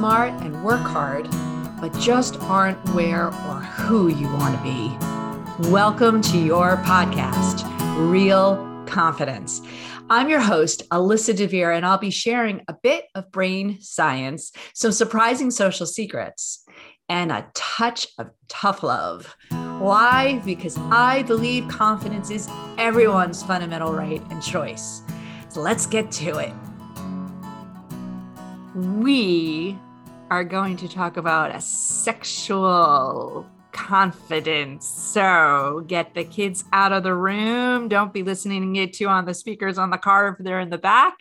smart and work hard, but just aren't where or who you want to be. Welcome to your podcast, Real Confidence. I'm your host, Alyssa DeVere, and I'll be sharing a bit of brain science, some surprising social secrets, and a touch of tough love. Why? Because I believe confidence is everyone's fundamental right and choice. So let's get to it. We are going to talk about a sexual confidence. So get the kids out of the room. Don't be listening to it on the speakers on the car if they're in the back.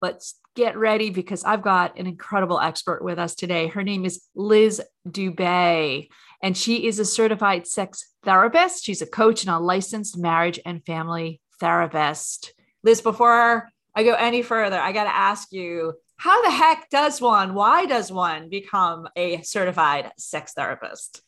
Let's get ready because I've got an incredible expert with us today. Her name is Liz Dubay, and she is a certified sex therapist. She's a coach and a licensed marriage and family therapist. Liz, before I go any further, I got to ask you, how the heck does one, why does one become a certified sex therapist?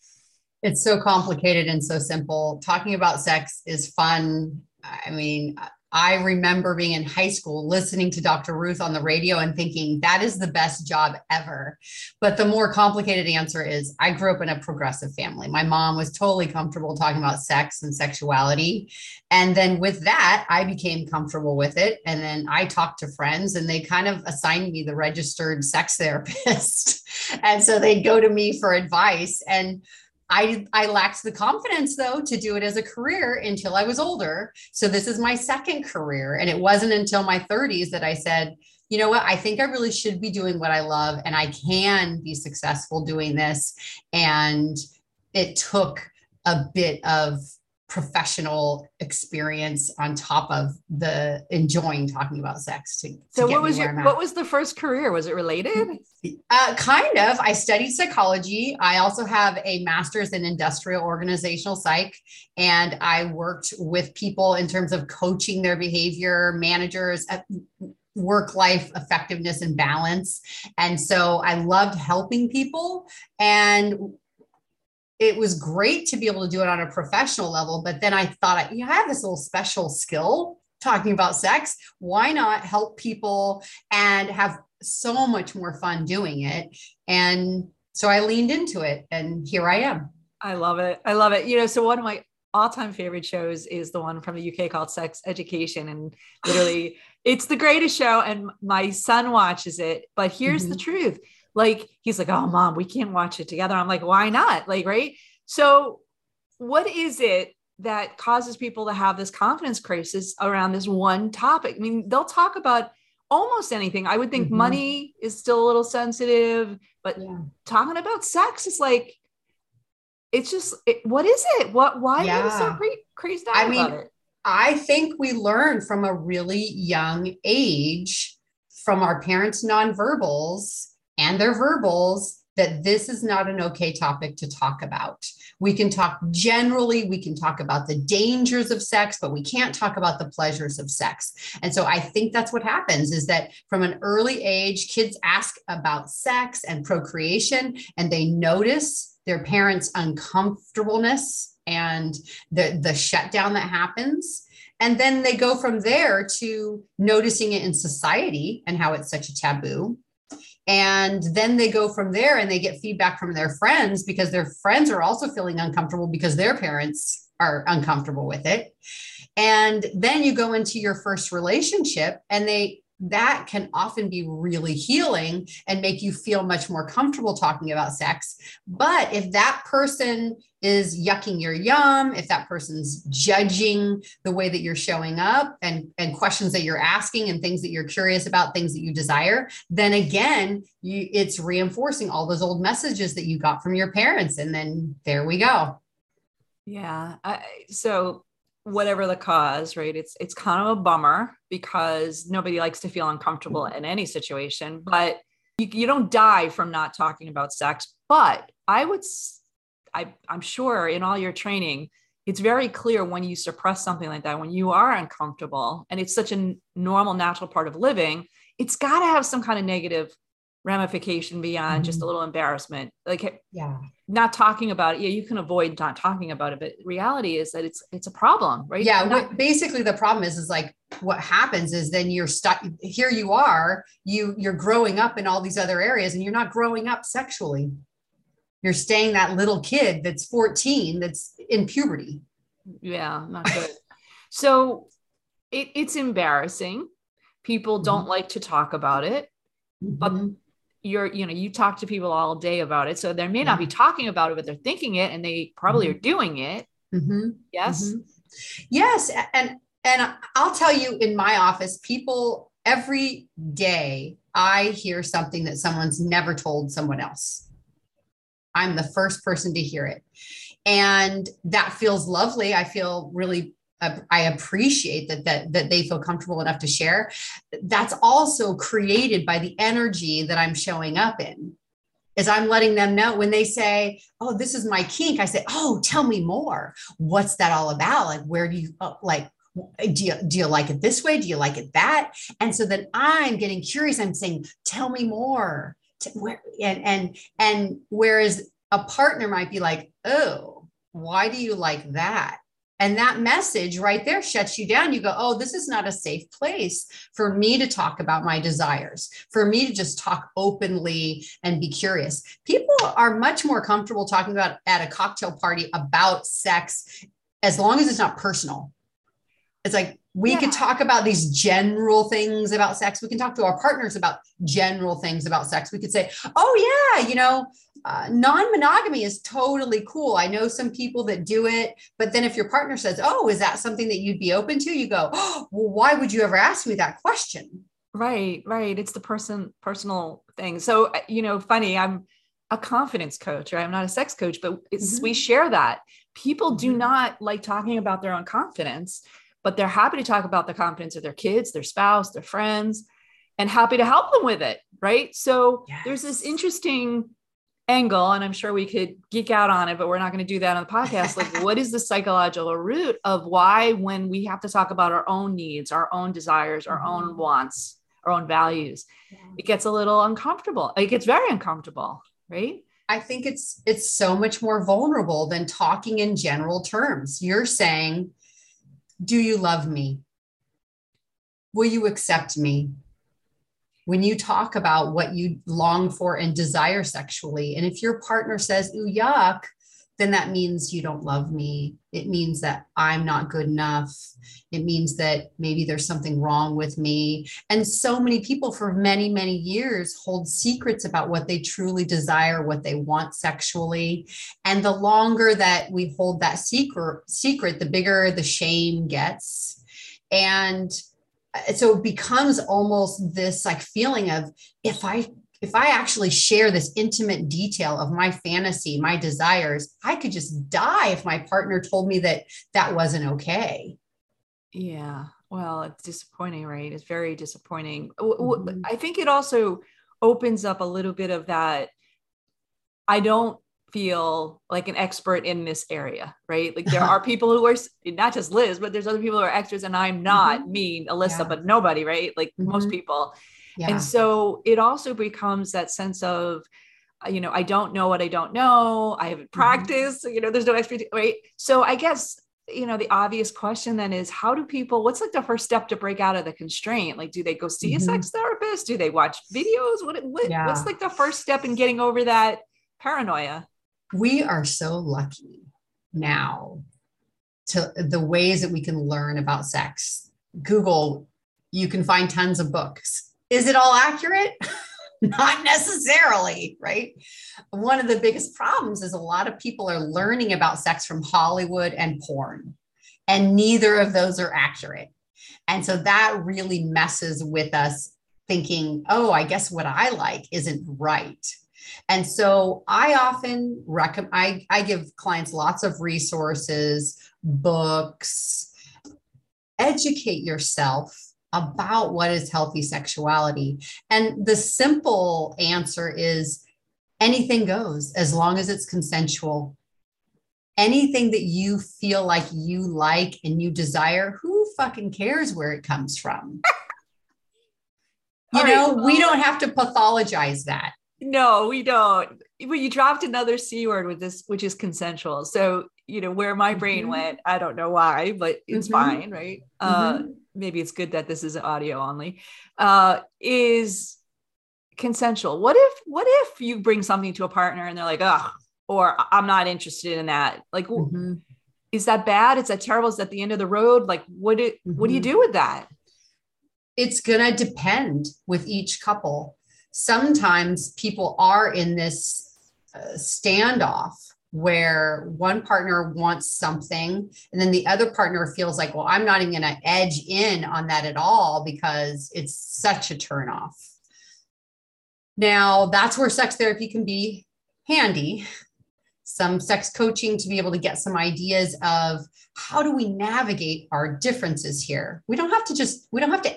It's so complicated and so simple. Talking about sex is fun. I mean, I remember being in high school, listening to Dr. Ruth on the radio and thinking that is the best job ever. But the more complicated answer is I grew up in a progressive family. My mom was totally comfortable talking about sex and sexuality. And then with that, I became comfortable with it. And then I talked to friends and they kind of assigned me the registered sex therapist. And so they'd go to me for advice. And I lacked the confidence, though, to do it as a career until I was older. So this is my second career. And it wasn't until my 30s that I said, you know what, I think I really should be doing what I love and I can be successful doing this. And it took a bit of professional experience on top of the enjoying talking about sex to so what was the first career? Was it related? Kind of. I studied psychology. I also have a master's in industrial organizational psych, and I worked with people in terms of coaching their behavior, managers, work-life effectiveness and balance. And so I loved helping people, and it was great to be able to do it on a professional level. But then I thought, you know, I have this little special skill talking about sex. Why not help people and have so much more fun doing it? And so I leaned into it, and here I am. I love it. I love it. You know, so one of my all-time favorite shows is the one from the UK called Sex Education. And literally it's the greatest show. And my son watches it, but here's the truth. Like, he's like, oh, mom, we can't watch it together. I'm like, why not? Like, right. So what is it that causes people to have this confidence crisis around this one topic? I mean, they'll talk about almost anything. I would think money is still a little sensitive, but talking about sex is like, it's just, what is it? Why are you so crazy about it? I think we learn from a really young age from our parents' nonverbals and their verbals that this is not an okay topic to talk about. We can talk generally, we can talk about the dangers of sex, but we can't talk about the pleasures of sex. And so I think that's what happens is that from an early age, kids ask about sex and procreation, and they notice their parents' uncomfortableness and the shutdown that happens. And then they go from there to noticing it in society and how it's such a taboo. And then they go from there and they get feedback from their friends because their friends are also feeling uncomfortable because their parents are uncomfortable with it. And then you go into your first relationship and that can often be really healing and make you feel much more comfortable talking about sex. But if that person is yucking your yum, if that person's judging the way that you're showing up and questions that you're asking and things that you're curious about, things that you desire, then again, it's reinforcing all those old messages that you got from your parents. And then there we go. Yeah. So whatever the cause, right? It's kind of a bummer because nobody likes to feel uncomfortable in any situation, but you don't die from not talking about sex. But I'm sure in all your training, it's very clear when you suppress something like that, when you are uncomfortable and it's such a normal, natural part of living, it's got to have some kind of negative ramification beyond just a little embarrassment, like not talking about it. Yeah, you can avoid not talking about it, but reality is that it's a problem, right? Yeah. Basically the problem is like, what happens is then you're stuck here. You are, you're growing up in all these other areas and you're not growing up sexually. You're staying that little kid that's 14, that's in puberty. Yeah. Not good. So it's embarrassing. People don't like to talk about it, but you talk to people all day about it. So they may not be talking about it, but they're thinking it and they probably are doing it. Yes. Yes. And I'll tell you, in my office, people every day, I hear something that someone's never told someone else. I'm the first person to hear it. And that feels lovely. I feel really, I appreciate that they feel comfortable enough to share. That's also created by the energy that I'm showing up in, is I'm letting them know when they say, oh, this is my kink. I say, oh, tell me more. What's that all about? Like, where do you do you like it this way? Do you like it that? And so then I'm getting curious. I'm saying, tell me more. And whereas a partner might be like, oh, why do you like that? And that message right there shuts you down. You go, oh, this is not a safe place for me to talk about my desires, for me to just talk openly and be curious. People are much more comfortable talking about at a cocktail party about sex, as long as it's not personal. It's like, we could talk about these general things about sex. We can talk to our partners about general things about sex. We could say, oh yeah, non-monogamy is totally cool. I know some people that do it, but then if your partner says, oh, is that something that you'd be open to? You go, oh, well, why would you ever ask me that question? Right. It's the personal thing. So, funny, I'm a confidence coach, right? I'm not a sex coach, but we share that. People do not like talking about their own confidence, but they're happy to talk about the confidence of their kids, their spouse, their friends, and happy to help them with it. Right. So there's this interesting angle, and I'm sure we could geek out on it, but we're not going to do that on the podcast. Like, what is the psychological root of why, when we have to talk about our own needs, our own desires, our own wants, our own values, it gets a little uncomfortable. It gets very uncomfortable. Right. I think it's so much more vulnerable than talking in general terms. You're saying, do you love me? Will you accept me? When you talk about what you long for and desire sexually, and if your partner says, ooh, yuck, then that means you don't love me. It means that I'm not good enough. It means that maybe there's something wrong with me. And so many people for many, many years hold secrets about what they truly desire, what they want sexually. And the longer that we hold that secret, the bigger the shame gets. And so it becomes almost this like feeling of, if I actually share this intimate detail of my fantasy, my desires, I could just die if my partner told me that wasn't okay. Yeah. Well, it's disappointing, right? It's very disappointing. Mm-hmm. I think it also opens up a little bit of that. I don't feel like an expert in this area, right? Like there are people who are not just Liz, but there's other people who are experts, and I'm not mean, Alyssa, but nobody, right? Like most people. Yeah. And so it also becomes that sense of, I don't know what I don't know. I haven't practiced, there's no expertise, right? So I guess, the obvious question then is, what's like the first step to break out of the constraint? Like, do they go see a sex therapist? Do they watch videos? What's like the first step in getting over that paranoia? We are so lucky now to the ways that we can learn about sex. Google, you can find tons of books. Is it all accurate? Not necessarily, right? One of the biggest problems is a lot of people are learning about sex from Hollywood and porn, and neither of those are accurate. And so that really messes with us thinking, oh, I guess what I like isn't right. And so I often recommend, I give clients lots of resources, books, educate yourself about what is healthy sexuality. And the simple answer is anything goes as long as it's consensual. Anything that you feel like you like and you desire, who fucking cares where it comes from? You know, we don't have to pathologize that. No, we don't. But you dropped another C word with this, which is consensual. So, you know, where my brain went, I don't know why, but it's fine, right? Maybe it's good that this is audio only, is consensual. What if you bring something to a partner and they're like, oh, or I'm not interested in that. Like, is that bad? Is that terrible? Is that the end of the road? Like, what do you do with that? It's going to depend with each couple. Sometimes people are in this standoff where one partner wants something and then the other partner feels like, well, I'm not even going to edge in on that at all because it's such a turnoff. Now, that's where sex therapy can be handy. Some sex coaching to be able to get some ideas of how do we navigate our differences here? We don't have to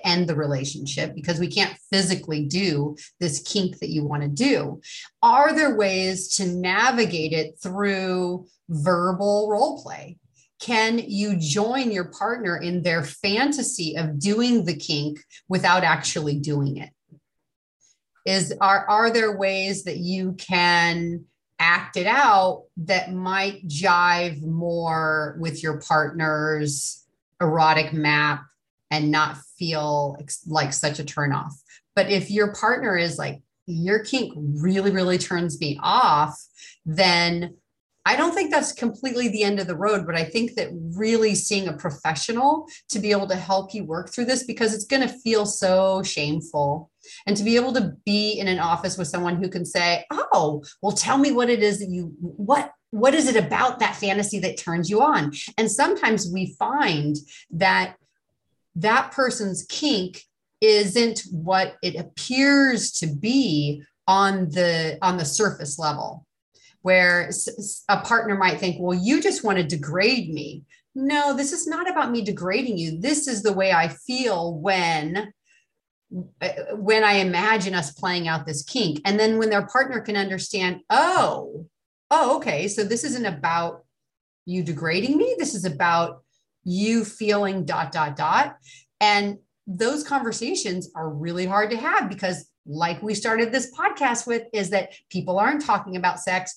end the relationship because we can't physically do this kink that you want to do. Are there ways to navigate it through verbal role play? Can you join your partner in their fantasy of doing the kink without actually doing it? Are there ways that you can act it out that might jive more with your partner's erotic map and not feel like such a turnoff? But if your partner is like, your kink really, really turns me off, then I don't think that's completely the end of the road, but I think that really seeing a professional to be able to help you work through this, because it's going to feel so shameful. And to be able to be in an office with someone who can say, oh, well, tell me what it is that you, what is it about that fantasy that turns you on? And sometimes we find that that person's kink isn't what it appears to be on the surface level, where a partner might think, well, you just want to degrade me. No, this is not about me degrading you. This is the way I feel when I imagine us playing out this kink. And then when their partner can understand, oh, okay. So this isn't about you degrading me. This is about you feeling ... And those conversations are really hard to have because, like we started this podcast with, is that people aren't talking about sex.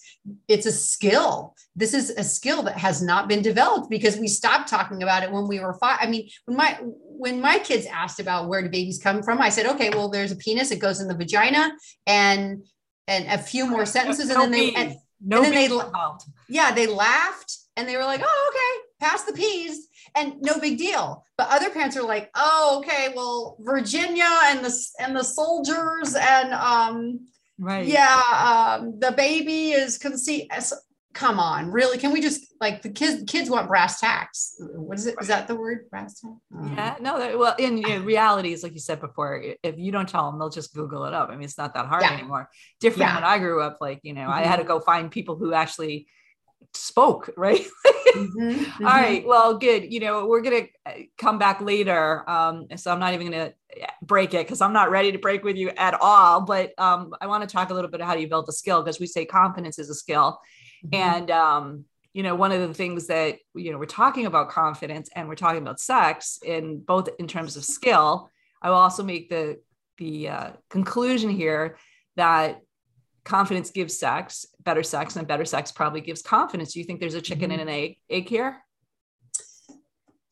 It's a skill. This is a skill that has not been developed because we stopped talking about it when we were 5. I mean, when my kids asked about where do babies come from, I said, okay, well, there's a penis. It goes in the vagina and a few more sentences. They laughed and they were like, oh, okay, pass the peas. And no big deal. But other parents are like, oh, okay, well, Virginia and the soldiers and the baby is conceived. Come on, really? Can we just, like, the kids want brass tacks? What is it? Is that the word, brass tack? Oh. Yeah, no. Well, in reality, it's like you said before, if you don't tell them, they'll just Google it up. I mean, it's not that hard anymore. Different when I grew up, like, you know, I had to go find people who actually spoke, right? All right. Well, good. You know, we're going to come back later. So I'm not even going to break it because I'm not ready to break with you at all. But I want to talk a little bit about how you build a skill, because we say confidence is a skill. And, you know, one of the things that, you know, we're talking about confidence and we're talking about sex in both in terms of skill. I will also make the conclusion here that confidence gives sex, better sex, and better sex probably gives confidence. Do you think there's a chicken and an egg here?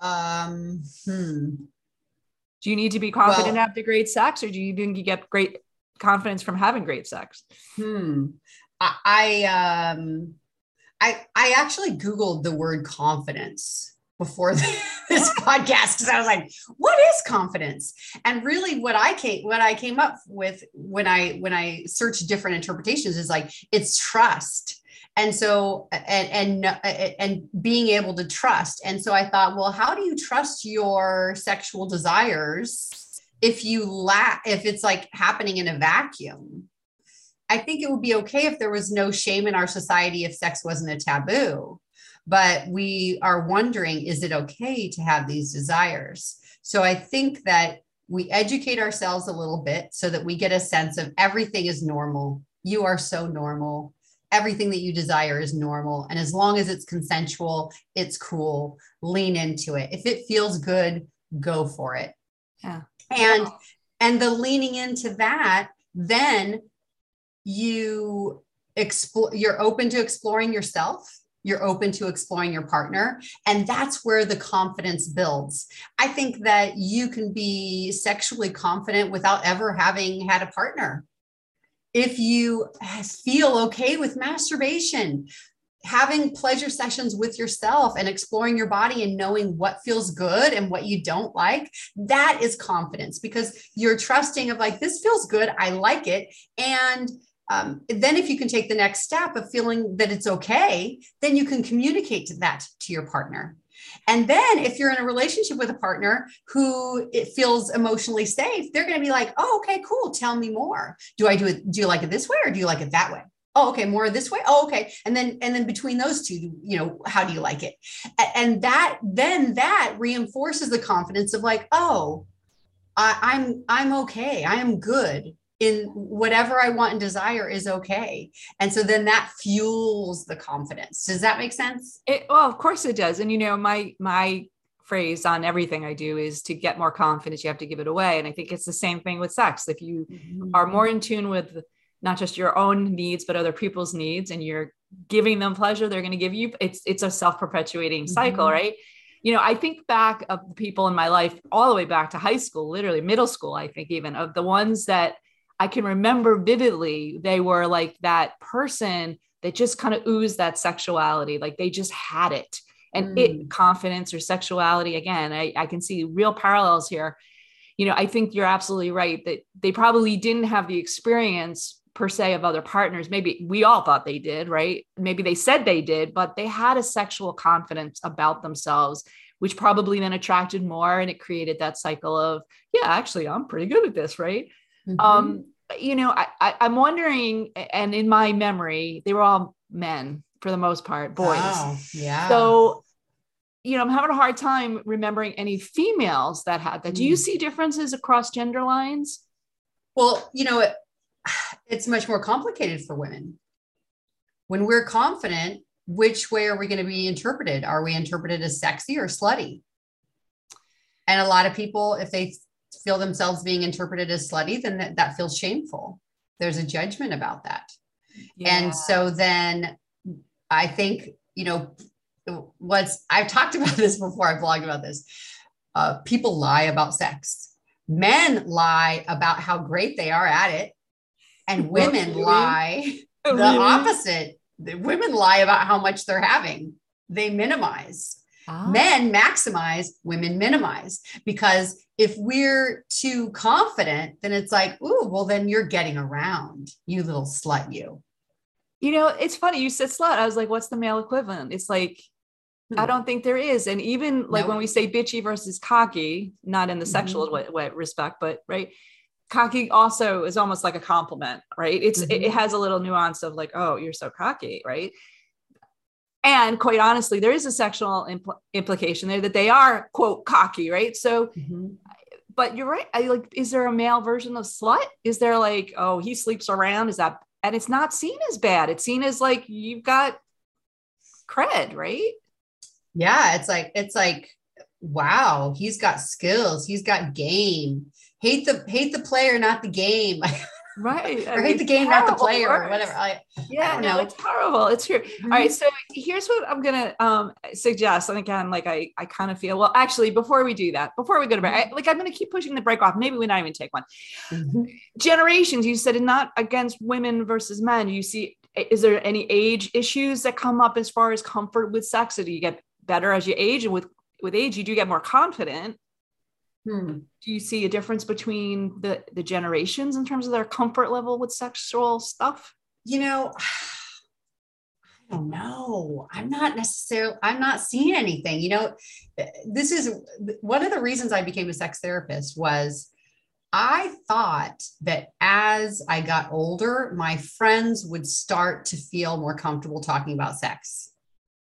Do you need to be confident after great sex, or do you think you get great confidence from having great sex? I actually Googled the word confidence before this podcast, because I was like, what is confidence? And really what I came up with when I searched different interpretations is like, it's trust. And so, and being able to trust. And so I thought, well, how do you trust your sexual desires if it's like happening in a vacuum? I think it would be okay if there was no shame in our society if sex wasn't a taboo. But we are wondering, is it okay to have these desires? So I think that we educate ourselves a little bit so that we get a sense of everything is normal. You are so normal. Everything that you desire is normal. And as long as it's consensual, it's cool. Lean into it. If it feels good, go for it. Yeah. And And the leaning into that, then you explore, you're open to exploring yourself. You're open to exploring your partner. And that's where the confidence builds. I think that you can be sexually confident without ever having had a partner. If you feel okay with masturbation, having pleasure sessions with yourself and exploring your body and knowing what feels good and what you don't like, that is confidence, because you're trusting of like, this feels good. I like it. And then if you can take the next step of feeling that it's okay, then you can communicate that to your partner. And then if you're in a relationship with a partner who it feels emotionally safe, they're going to be like, oh, okay, cool. Tell me more. Do I do it? Do you like it this way or do you like it that way? Oh, okay. More this way. Oh, okay. And then between those two, you know, how do you like it? And that, then that reinforces the confidence of like, oh, I'm okay. I am good in whatever I want and desire is okay. And so then that fuels the confidence. Does that make sense? Well, of course it does. And, you know, my phrase on everything I do is to get more confidence, you have to give it away. And I think it's the same thing with sex. If you mm-hmm. are more in tune with not just your own needs, but other people's needs, and you're giving them pleasure, they're going to give you, it's a self-perpetuating mm-hmm. cycle, right? You know, I think back of people in my life, all the way back to high school, literally middle school, I think even of the ones that I can remember vividly, they were like that person that just kind of oozed that sexuality. Like they just had it and confidence or sexuality. Again, I can see real parallels here. You know, I think you're absolutely right that they probably didn't have the experience per se of other partners. Maybe we all thought they did, right? Maybe they said they did, but they had a sexual confidence about themselves, which probably then attracted more. And it created that cycle of, yeah, actually I'm pretty good at this, right? Mm-hmm. You know, I'm wondering, and in my memory, they were all men for the most part, boys. Oh, yeah. So, you know, I'm having a hard time remembering any females that had that. Do you see differences across gender lines? Well, you know, it's much more complicated for women. When we're confident, which way are we going to be interpreted? Are we interpreted as sexy or slutty? And a lot of people, if they feel themselves being interpreted as slutty, then that feels shameful. There's a judgment about that. Yeah. And so then I think, you know, I've talked about this before, I've blogged about this. People lie about sex. Men lie about how great they are at it. And women lie the opposite. Women lie about how much they're having. They minimize. Men maximize, women minimize, because if we're too confident, then it's like, ooh, well, then you're getting around, you little slut, you. You know, it's funny. You said slut. I was like, what's the male equivalent? It's like, I don't think there is. And even like when we say bitchy versus cocky, not in the sexual way, respect, but right. Cocky also is almost like a compliment, right? It has a little nuance of like, oh, you're so cocky, right? And quite honestly, there is a sexual implication there that they are, quote, cocky, right? So, but you're right. Is there a male version of slut? Is there like, oh, he sleeps around? Is that, and it's not seen as bad. It's seen as like, you've got cred, right? Yeah. It's like, wow, he's got skills. He's got game. Hate the player, not the game. Right. Or hate the game, not the player, or whatever. I don't know. It's horrible. It's true. All right. So here's what I'm going to suggest. And again, like I kind of feel, well, actually, before we do that, before we go to break, I'm going to keep pushing the break off. Maybe we not even take one. Generations, you said, and not against women versus men. You see, is there any age issues that come up as far as comfort with sex? Or do you get better as you age? And with age, you do get more confident. Do you see a difference between the generations in terms of their comfort level with sexual stuff? You know, I don't know. I'm not seeing anything. You know, this is one of the reasons I became a sex therapist was I thought that as I got older, my friends would start to feel more comfortable talking about sex.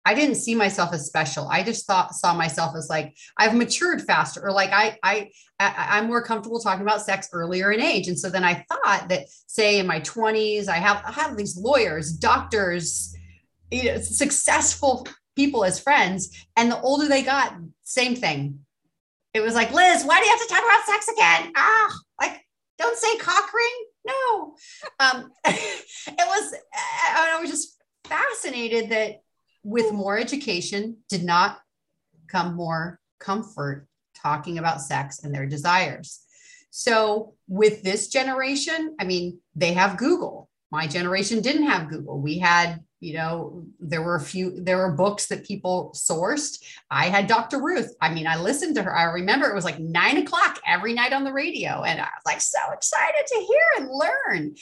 I didn't see myself as special. I just saw myself as like, I've matured faster, or like I'm more comfortable talking about sex earlier in age. And so then I thought that, say in my 20s, I have these lawyers, doctors, you know, successful people as friends. And the older they got, same thing. It was like, Liz, why do you have to talk about sex again? Ah, like Don't say cock ring. No. I was just fascinated that with more education did not come more comfort talking about sex and their desires. So with this generation, I mean, they have Google. My generation didn't have Google. We had, you know, there were books that people sourced. I had Dr. Ruth. I mean, I listened to her. I remember it was like 9 o'clock every night on the radio. And I was like, so excited to hear and learn.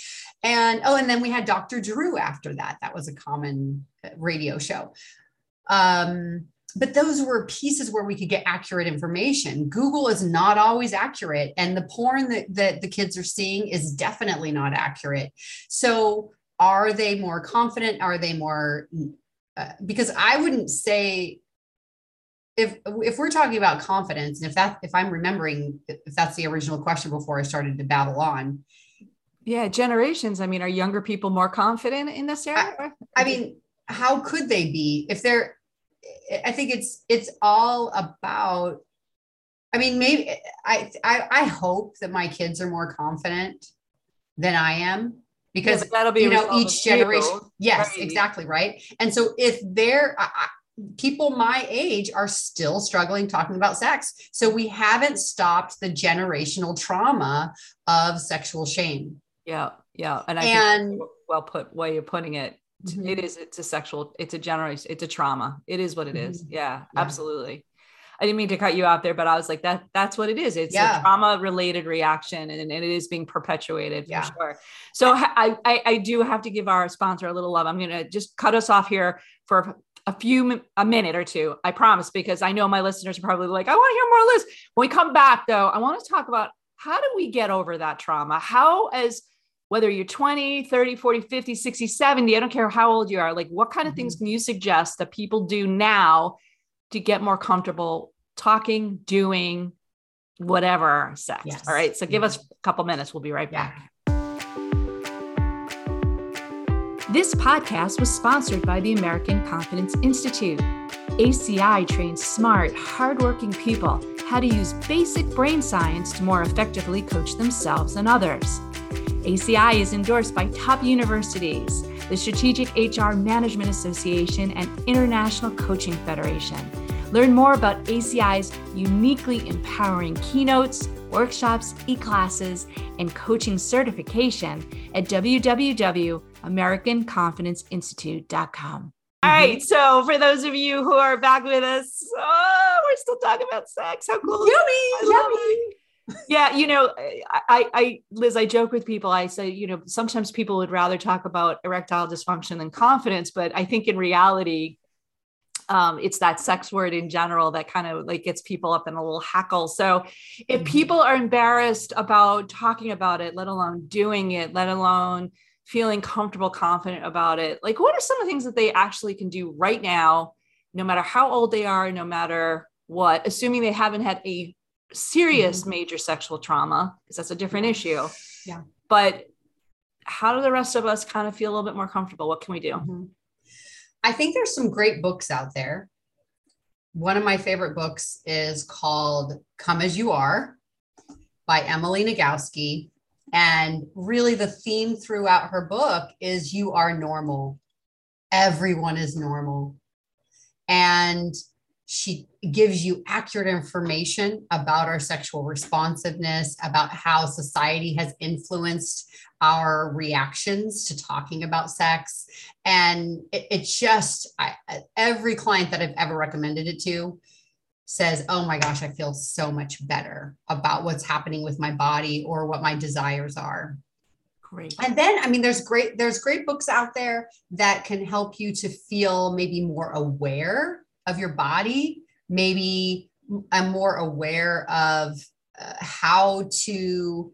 And, oh, and then we had Dr. Drew after that. That was a common radio show. But those were pieces where we could get accurate information. Google is not always accurate. And the porn that the kids are seeing is definitely not accurate. So are they more confident? Are they more, because I wouldn't say, if we're talking about confidence, and if I'm remembering, if that's the original question before I started to babble on. Yeah, generations. I mean, are younger people more confident in this area? I mean, how could they be if they're, I think it's all about, I mean, maybe I hope that my kids are more confident than I am, because that'll be, you know, each generation. You. Yes, right. Exactly. Right. And so if they're people my age are still struggling talking about sex. So we haven't stopped the generational trauma of sexual shame. Yeah. Yeah. And I think well put, way you're putting it. Mm-hmm. It's a trauma. It is what it is. Mm-hmm. Yeah, absolutely. I didn't mean to cut you out there, but I was like, that's what it is. It's a trauma related reaction, and it is being perpetuated for sure. So I do have to give our sponsor a little love. I'm going to just cut us off here for a minute or two, I promise, because I know my listeners are probably like, I want to hear more, Liz. When we come back though, I want to talk about how do we get over that trauma? How as whether you're 20, 30, 40, 50, 60, 70, I don't care how old you are, like what kind of things can you suggest that people do now to get more comfortable talking, doing whatever sex. Yes. All right. So give us a couple minutes. We'll be right back. This podcast was sponsored by the American Confidence Institute. ACI trains smart, hardworking people how to use basic brain science to more effectively coach themselves and others. ACI is endorsed by top universities, the Strategic HR Management Association, and International Coaching Federation. Learn more about ACI's uniquely empowering keynotes, workshops, e-classes, and coaching certification at www.americanconfidenceinstitute.com. All right. So for those of you who are back with us, we're still talking about sex. How cool. Yummy. Yeah. You know, Liz, I joke with people. I say, you know, sometimes people would rather talk about erectile dysfunction than confidence, but I think in reality, it's that sex word in general that kind of like gets people up in a little hackle. So if people are embarrassed about talking about it, let alone doing it, let alone feeling comfortable, confident about it, like what are some of the things that they actually can do right now, no matter how old they are, no matter what, assuming they haven't had a serious major sexual trauma, because that's a different issue. Yeah. But how do the rest of us kind of feel a little bit more comfortable? What can we do? Mm-hmm. I think there's some great books out there. One of my favorite books is called Come As You Are by Emily Nagoski. And really the theme throughout her book is you are normal. Everyone is normal. And she gives you accurate information about our sexual responsiveness, about how society has influenced our reactions to talking about sex. And every client that I've ever recommended it to says, oh my gosh, I feel so much better about what's happening with my body or what my desires are. Great. And then, I mean, there's great books out there that can help you to feel maybe more aware of your body. Maybe I'm more aware of how to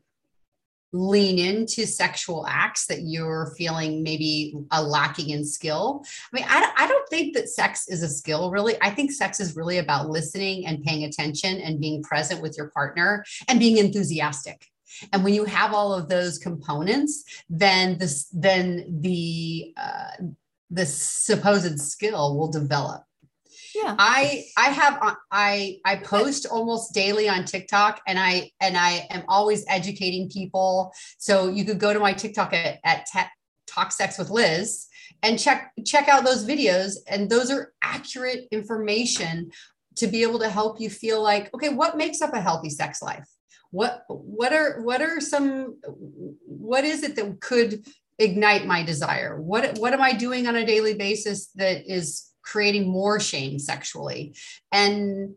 lean into sexual acts that you're feeling maybe lacking in skill. I mean, I don't think that sex is a skill, really. I think sex is really about listening and paying attention and being present with your partner and being enthusiastic. And when you have all of those components, then the supposed skill will develop. Yeah. I post almost daily on TikTok, and I am always educating people. So you could go to my TikTok at Talk Sex with Liz and check out those videos. And those are accurate information to be able to help you feel like, okay, what makes up a healthy sex life? What is it that could ignite my desire? What am I doing on a daily basis that is creating more shame sexually? And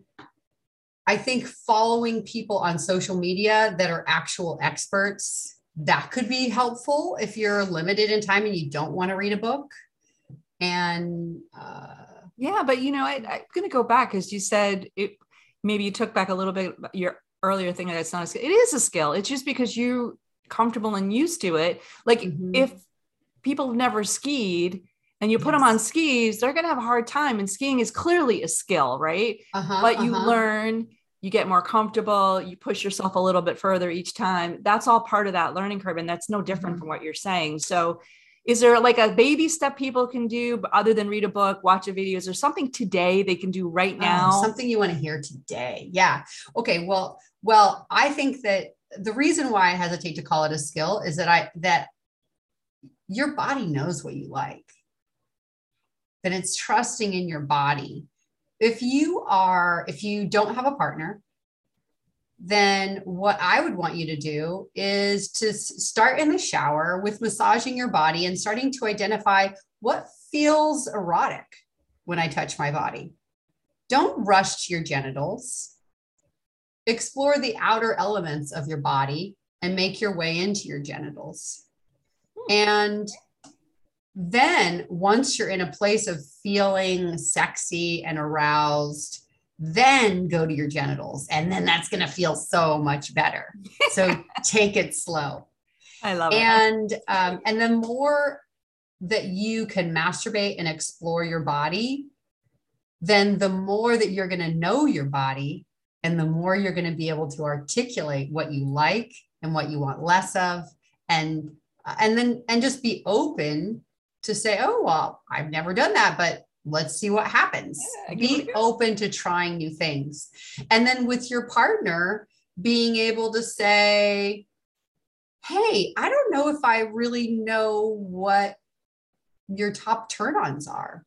I think following people on social media that are actual experts, that could be helpful if you're limited in time and you don't want to read a book. And yeah, but you know, I'm going to go back, as you said, maybe you took back a little bit your earlier thing that it's not a skill. It is a skill. It's just because you're comfortable and used to it. Like if people have never skied, and you put them on skis, they're going to have a hard time. And skiing is clearly a skill, right? But you learn, you get more comfortable, you push yourself a little bit further each time. That's all part of that learning curve. And that's no different from what you're saying. So is there like a baby step people can do other than read a book, watch a video? Is there something today they can do right now? Something you want to hear today. Yeah. Okay. Well, I think that the reason why I hesitate to call it a skill is that your body knows what you like. That it's trusting in your body. If you don't have a partner, then what I would want you to do is to start in the shower with massaging your body and starting to identify what feels erotic when I touch my body. Don't rush to your genitals. Explore the outer elements of your body and make your way into your genitals. And then once you're in a place of feeling sexy and aroused, then go to your genitals, and then that's going to feel so much better. So take it slow. I love it. And the more that you can masturbate and explore your body, then the more that you're going to know your body, and the more you're going to be able to articulate what you like and what you want less of, and just be open to say, oh, well, I've never done that, but let's see what happens. Yeah, be open to trying new things. And then with your partner, being able to say, hey, I don't know if I really know what your top turn-ons are.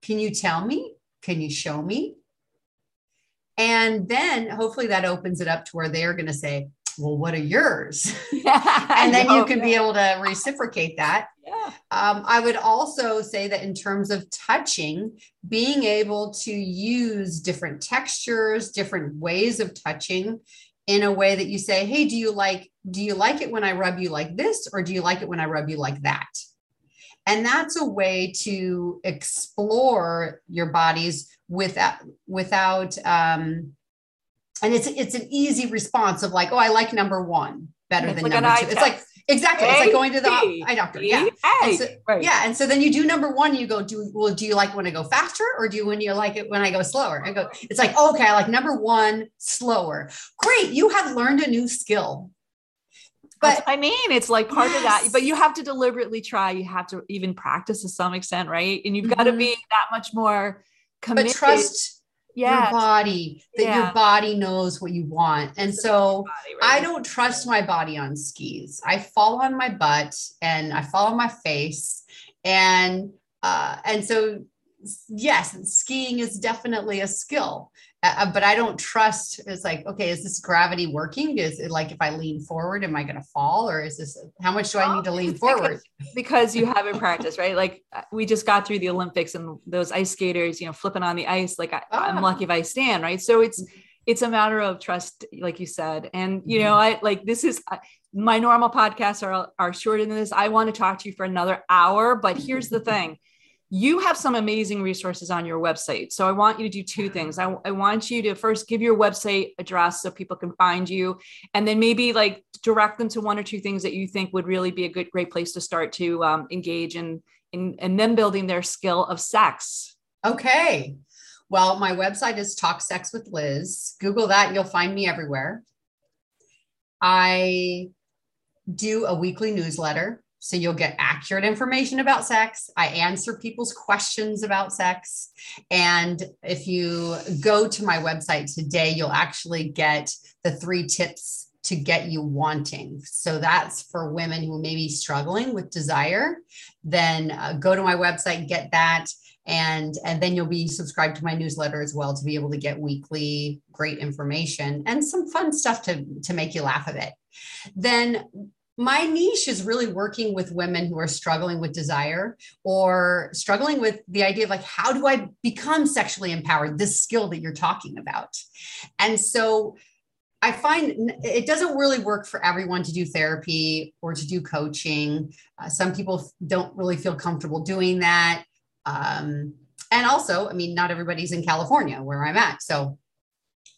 Can you tell me? Can you show me? And then hopefully that opens it up to where they're going to say, well, what are yours? And then you can be able to reciprocate that. Yeah. I would also say that in terms of touching, being able to use different textures, different ways of touching in a way that you say, hey, do you like it when I rub you like this? Or do you like it when I rub you like that? And that's a way to explore your bodies without, and it's an easy response of like, oh, I like number one better than number two. It's like, exactly. It's like going to the eye doctor. Yeah. And so then you do number one, you go, do you like when I go faster, or do you like it when I go slower? I go, it's like, okay, I like number one slower. Great. You have learned a new skill. But I mean, it's like part of that, but you have to deliberately try. You have to even practice to some extent. Right. And you've got to be that much more committed. But trust your body, that your body knows what you want. And so I don't trust my body on skis. I fall on my butt and I fall on my face. And so, yes, skiing is definitely a skill, but I don't trust. It's like, okay, is this gravity working? Is it like, if I lean forward, am I going to fall? Or is this, how much do I need to lean forward? Because you haven't practiced, right? Like we just got through the Olympics and those ice skaters, you know, flipping on the ice. Like I'm lucky if I stand, right? So it's a matter of trust, like you said. And, you know, I like, this is my normal podcasts are shorter than this. I want to talk to you for another hour, but here's the thing. You have some amazing resources on your website. So I want you to do two things. I want you to first give your website address so people can find you, and then maybe like direct them to one or two things that you think would really be a great place to start to engage in them building their skill of sex. Okay. Well, my website is Talk Sex with Liz. Google that. You'll find me everywhere. I do a weekly newsletter So you'll get accurate information about sex. I answer people's questions about sex. And if you go to my website today, you'll actually get the 3 tips to get you wanting. So that's for women who may be struggling with desire. Then go to my website, get that. And then you'll be subscribed to my newsletter as well to be able to get weekly great information and some fun stuff to make you laugh a bit. Then my niche is really working with women who are struggling with desire or struggling with the idea of like, how do I become sexually empowered? This skill that you're talking about. And so I find it doesn't really work for everyone to do therapy or to do coaching. Some people don't really feel comfortable doing that. And also, I mean, not everybody's in California where I'm at. So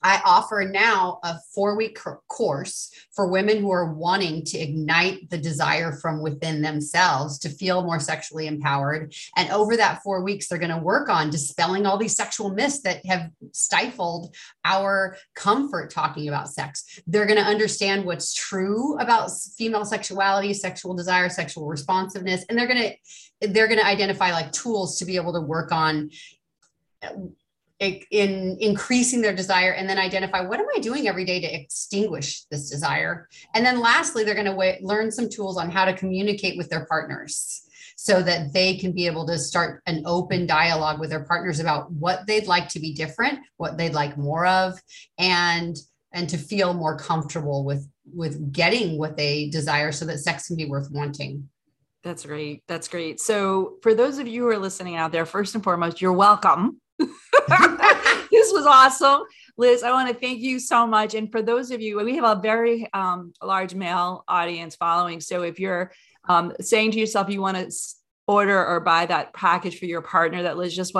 I offer now a 4-week course for women who are wanting to ignite the desire from within themselves to feel more sexually empowered. And over that 4 weeks, they're going to work on dispelling all these sexual myths that have stifled our comfort talking about sex. They're going to understand what's true about female sexuality, sexual desire, sexual responsiveness. And they're going to identify like tools to be able to work on in increasing their desire, and then identify, what am I doing every day to extinguish this desire? And then lastly, they're going to learn some tools on how to communicate with their partners so that they can be able to start an open dialogue with their partners about what they'd like to be different, what they'd like more of, and to feel more comfortable with getting what they desire so that sex can be worth wanting. That's great. That's great. So for those of you who are listening out there, first and foremost, you're welcome. This was awesome. Liz, I want to thank you so much. And for those of you, we have a very large male audience following. So if you're saying to yourself, you want to order or buy that package for your partner that Liz just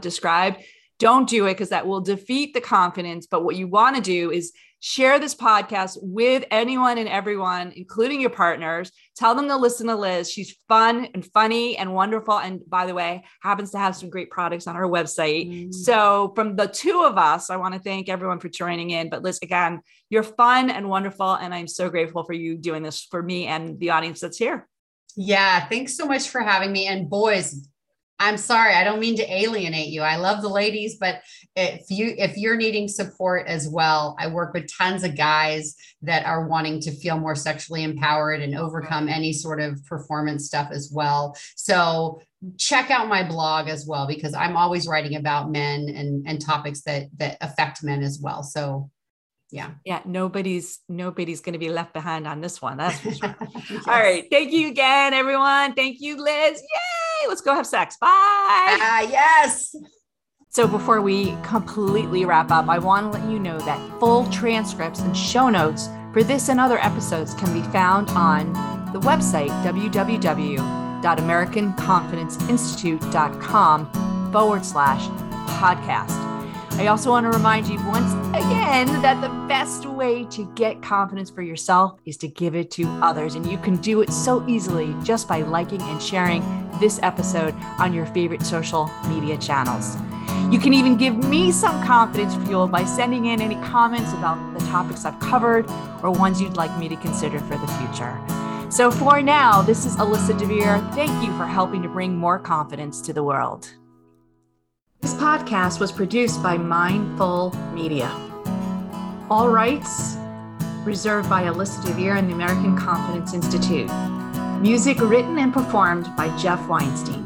described, don't do it, because that will defeat the confidence. But what you want to do is share this podcast with anyone and everyone, including your partners. Tell them to listen to Liz. She's fun and funny and wonderful. And by the way, happens to have some great products on her website. Mm-hmm. So from the two of us, I want to thank everyone for joining in. But Liz, again, you're fun and wonderful. And I'm so grateful for you doing this for me and the audience that's here. Yeah. Thanks so much for having me. And boys, I'm sorry, I don't mean to alienate you. I love the ladies, but if you're needing support as well, I work with tons of guys that are wanting to feel more sexually empowered and overcome any sort of performance stuff as well. So check out my blog as well, because I'm always writing about men and topics that affect men as well. So Yeah. Nobody's going to be left behind on this one. That's for sure. Yes. All right. Thank you again, everyone. Thank you, Liz. Yay. Let's go have sex. Bye. Yes. So before we completely wrap up, I want to let you know that full transcripts and show notes for this and other episodes can be found on the website, www.americanconfidenceinstitute.com/podcast. I also want to remind you once again that the best way to get confidence for yourself is to give it to others. And you can do it so easily just by liking and sharing this episode on your favorite social media channels. You can even give me some confidence fuel by sending in any comments about the topics I've covered or ones you'd like me to consider for the future. So for now, this is Alyssa DeVere. Thank you for helping to bring more confidence to the world. This podcast was produced by Mindful Media. All rights reserved by Alyssa DeVere and the American Confidence Institute. Music written and performed by Jeff Weinstein.